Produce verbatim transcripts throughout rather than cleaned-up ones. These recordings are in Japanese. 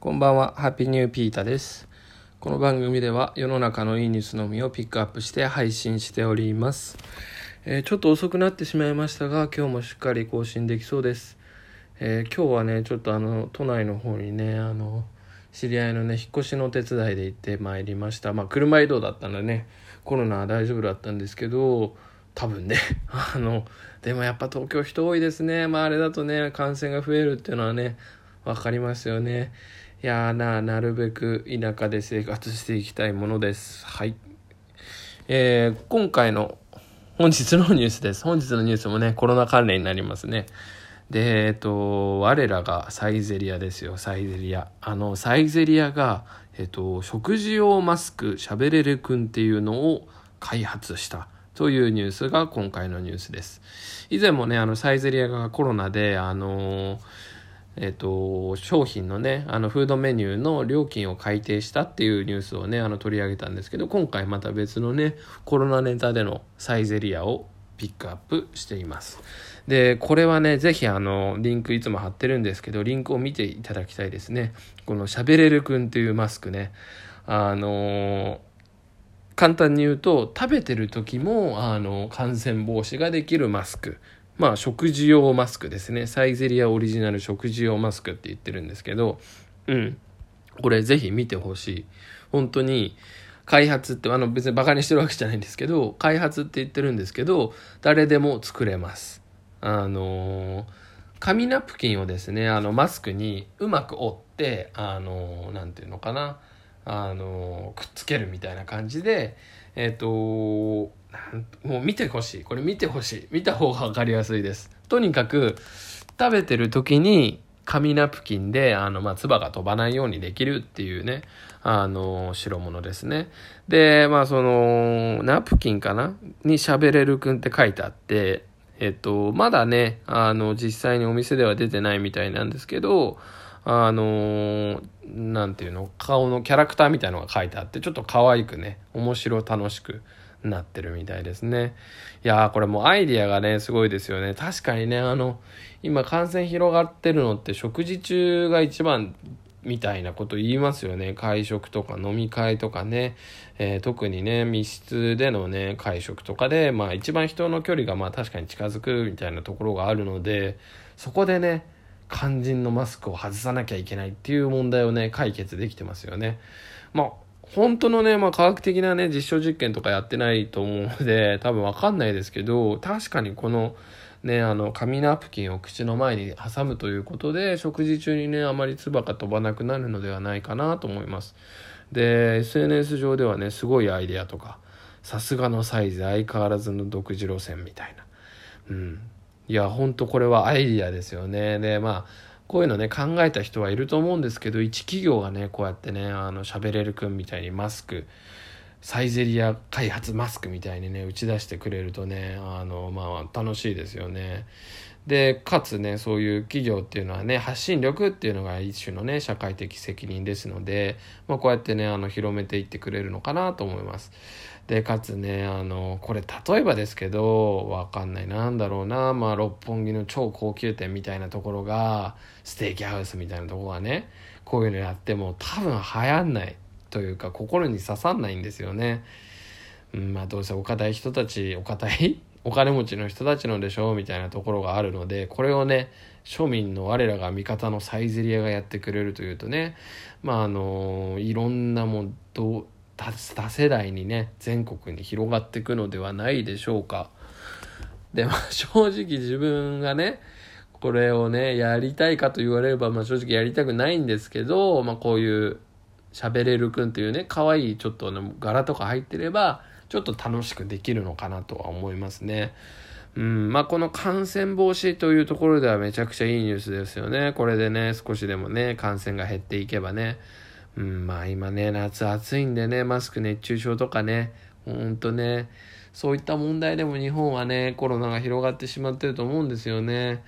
こんばんは、ハッピーニューピータです。この番組では世の中のいいニュースのみをピックアップして配信しております。えー、ちょっと遅くなってしまいましたが、今日もしっかり更新できそうです。えー、今日はね、ちょっとあの都内の方にね、あの知り合いのね、引っ越しの手伝いで行ってまいりました。まあ車移動だったんでね、コロナは大丈夫だったんですけど、多分ねあのでもやっぱ東京人多いですね。まああれだとね、感染が増えるっていうのはね、わかりますよね。いやーな、なるべく田舎で生活していきたいものです。はい。えー、今回の本日のニュースです。本日のニュースもね、コロナ関連になりますね。で、えっと、我らがサイゼリアですよ、サイゼリア。あの、サイゼリアが、えっと、食事用マスク、しゃべれるくんっていうのを開発したというニュースが今回のニュースです。以前もね、あの、サイゼリアがコロナで、あのー、えっと、商品のね、あのフードメニューの料金を改定したっていうニュースをね、あの取り上げたんですけど、今回また別のね、コロナネタでのサイゼリアをピックアップしています。で、これはね、ぜひあのリンクいつも貼ってるんですけど、リンクを見ていただきたいですね。このしゃべれるくんっていうマスクね、あのー、簡単に言うと、食べてる時もあの感染防止ができるマスク、まあ食事用マスクですね。サイゼリアオリジナル食事用マスクって言ってるんですけど、うん、これぜひ見てほしい。本当に開発って、あの別にバカにしてるわけじゃないんですけど、開発って言ってるんですけど、誰でも作れます。あのー、紙ナプキンをですね、あのマスクにうまく折って、あのー、なんていうのかな、あのー、くっつけるみたいな感じで、えっとー、もう見てほしい。これ見てほしい。見た方が分かりやすいです。とにかく食べてる時に紙ナプキンで、あのまあ唾が飛ばないようにできるっていうね、あの代物ですね。で、まあそのナプキンかなにしゃべれるくんって書いてあって、えっとまだね、あの実際にお店では出てないみたいなんですけど、あのなんていうの、顔のキャラクターみたいのが書いてあって、ちょっと可愛くね、面白楽しくなってるみたいですね。いやー、これもうアイディアがねすごいですよね。確かにね、あの今感染広がってるのって食事中が一番みたいなこと言いますよね。会食とか飲み会とかね、えー、特にね密室でのね会食とかで、まあ一番人の距離がまあ確かに近づくみたいなところがあるので、そこでね肝心のマスクを外さなきゃいけないっていう問題をね解決できてますよね。まあ本当のね、まあ、科学的なね、実証実験とかやってないと思うので、多分わかんないですけど、確かにこの、ね、あの、紙ナプキンを口の前に挟むということで、食事中にね、あまり唾が飛ばなくなるのではないかなと思います。で、エスエヌエス 上ではね、すごいアイデアとか、さすがのサイズ、相変わらずの独自路線みたいな。うん。いや、本当これはアイデアですよね。で、まあ、こういうのね考えた人はいると思うんですけど、一企業がねこうやってね、あのしゃべれるくんみたいにマスク、サイゼリア開発マスクみたいにね打ち出してくれるとね、あのまあ楽しいですよね。でかつね、そういう企業っていうのはね、発信力っていうのが一種のね社会的責任ですので、まあ、こうやってねあの広めていってくれるのかなと思います。でかつね、あのこれ例えばですけど、わかんない、なんだろうな、まあ六本木の超高級店みたいなところが、ステーキハウスみたいなところがねこういうのやっても多分流行んないというか、心に刺さんないんですよね。うん、まあどうせお堅い人たち、お堅いお金持ちの人たちのでしょうみたいなところがあるので、これをね庶民の我らが味方のサイゼリアがやってくれるというとね、まああのいろんなもんと多世代にね全国に広がっていくのではないでしょうか。で、まあ、正直自分がねこれをねやりたいかと言われれば、まあ、正直やりたくないんですけど、まあ、こういうしゃべれるくんっていうね可愛いちょっとの柄とか入ってればちょっと楽しくできるのかなとは思いますね。うん、まあこの感染防止というところではめちゃくちゃいいニュースですよね。これでね少しでもね感染が減っていけばね、うん、まあ今ね夏暑いんでね、マスク熱中症とかね、ほんとねそういった問題でも日本はねコロナが広がってしまってると思うんですよね。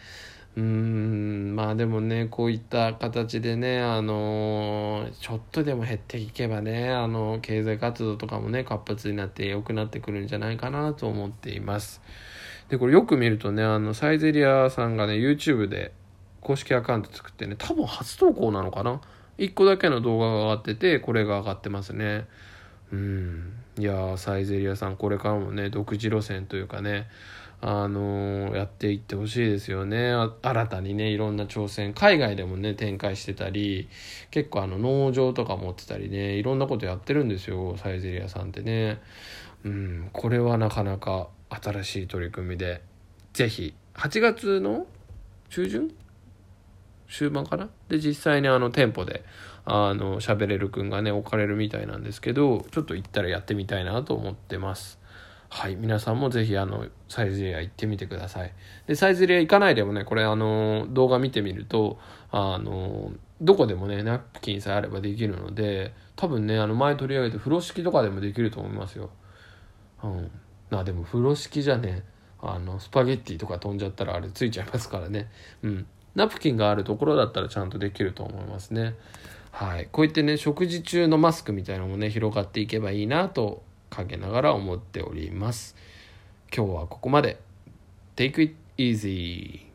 うーん、まあでもねこういった形でね、あのー、ちょっとでも減っていけばね、あのー、経済活動とかもね活発になって良くなってくるんじゃないかなと思っています。でこれよく見るとね、あのサイゼリアさんがね YouTube で公式アカウント作ってね、多分初投稿なのかな、いっこだけの動画が上がってて、これが上がってますね。うん、いやサイゼリヤさん、これからもね独自路線というかね、あのー、やっていってほしいですよね。新たにねいろんな挑戦、海外でもね展開してたり、結構あの農場とか持ってたりね、いろんなことやってるんですよサイゼリヤさんってね。うん、これはなかなか新しい取り組みで、ぜひはちがつの中旬終盤かなで実際にあの店舗であの喋れるくんがね置かれるみたいなんですけど、ちょっと行ったらやってみたいなと思ってます。はい、皆さんもぜひあのサイゼリヤ行ってみてください。でサイゼリヤ行かないでもね、これあの動画見てみるとあのどこでもねナプキンさえあればできるので、多分ねあの前取り上げて風呂敷とかでもできると思いますよ。うん、なでも風呂敷じゃねあのスパゲッティとか飛んじゃったらあれついちゃいますからね。うん、ナプキンがあるところだったらちゃんとできると思いますね。はい、こういってね食事中のマスクみたいなのもね広がっていけばいいなと陰ながら思っております。今日はここまで。 Take it easy.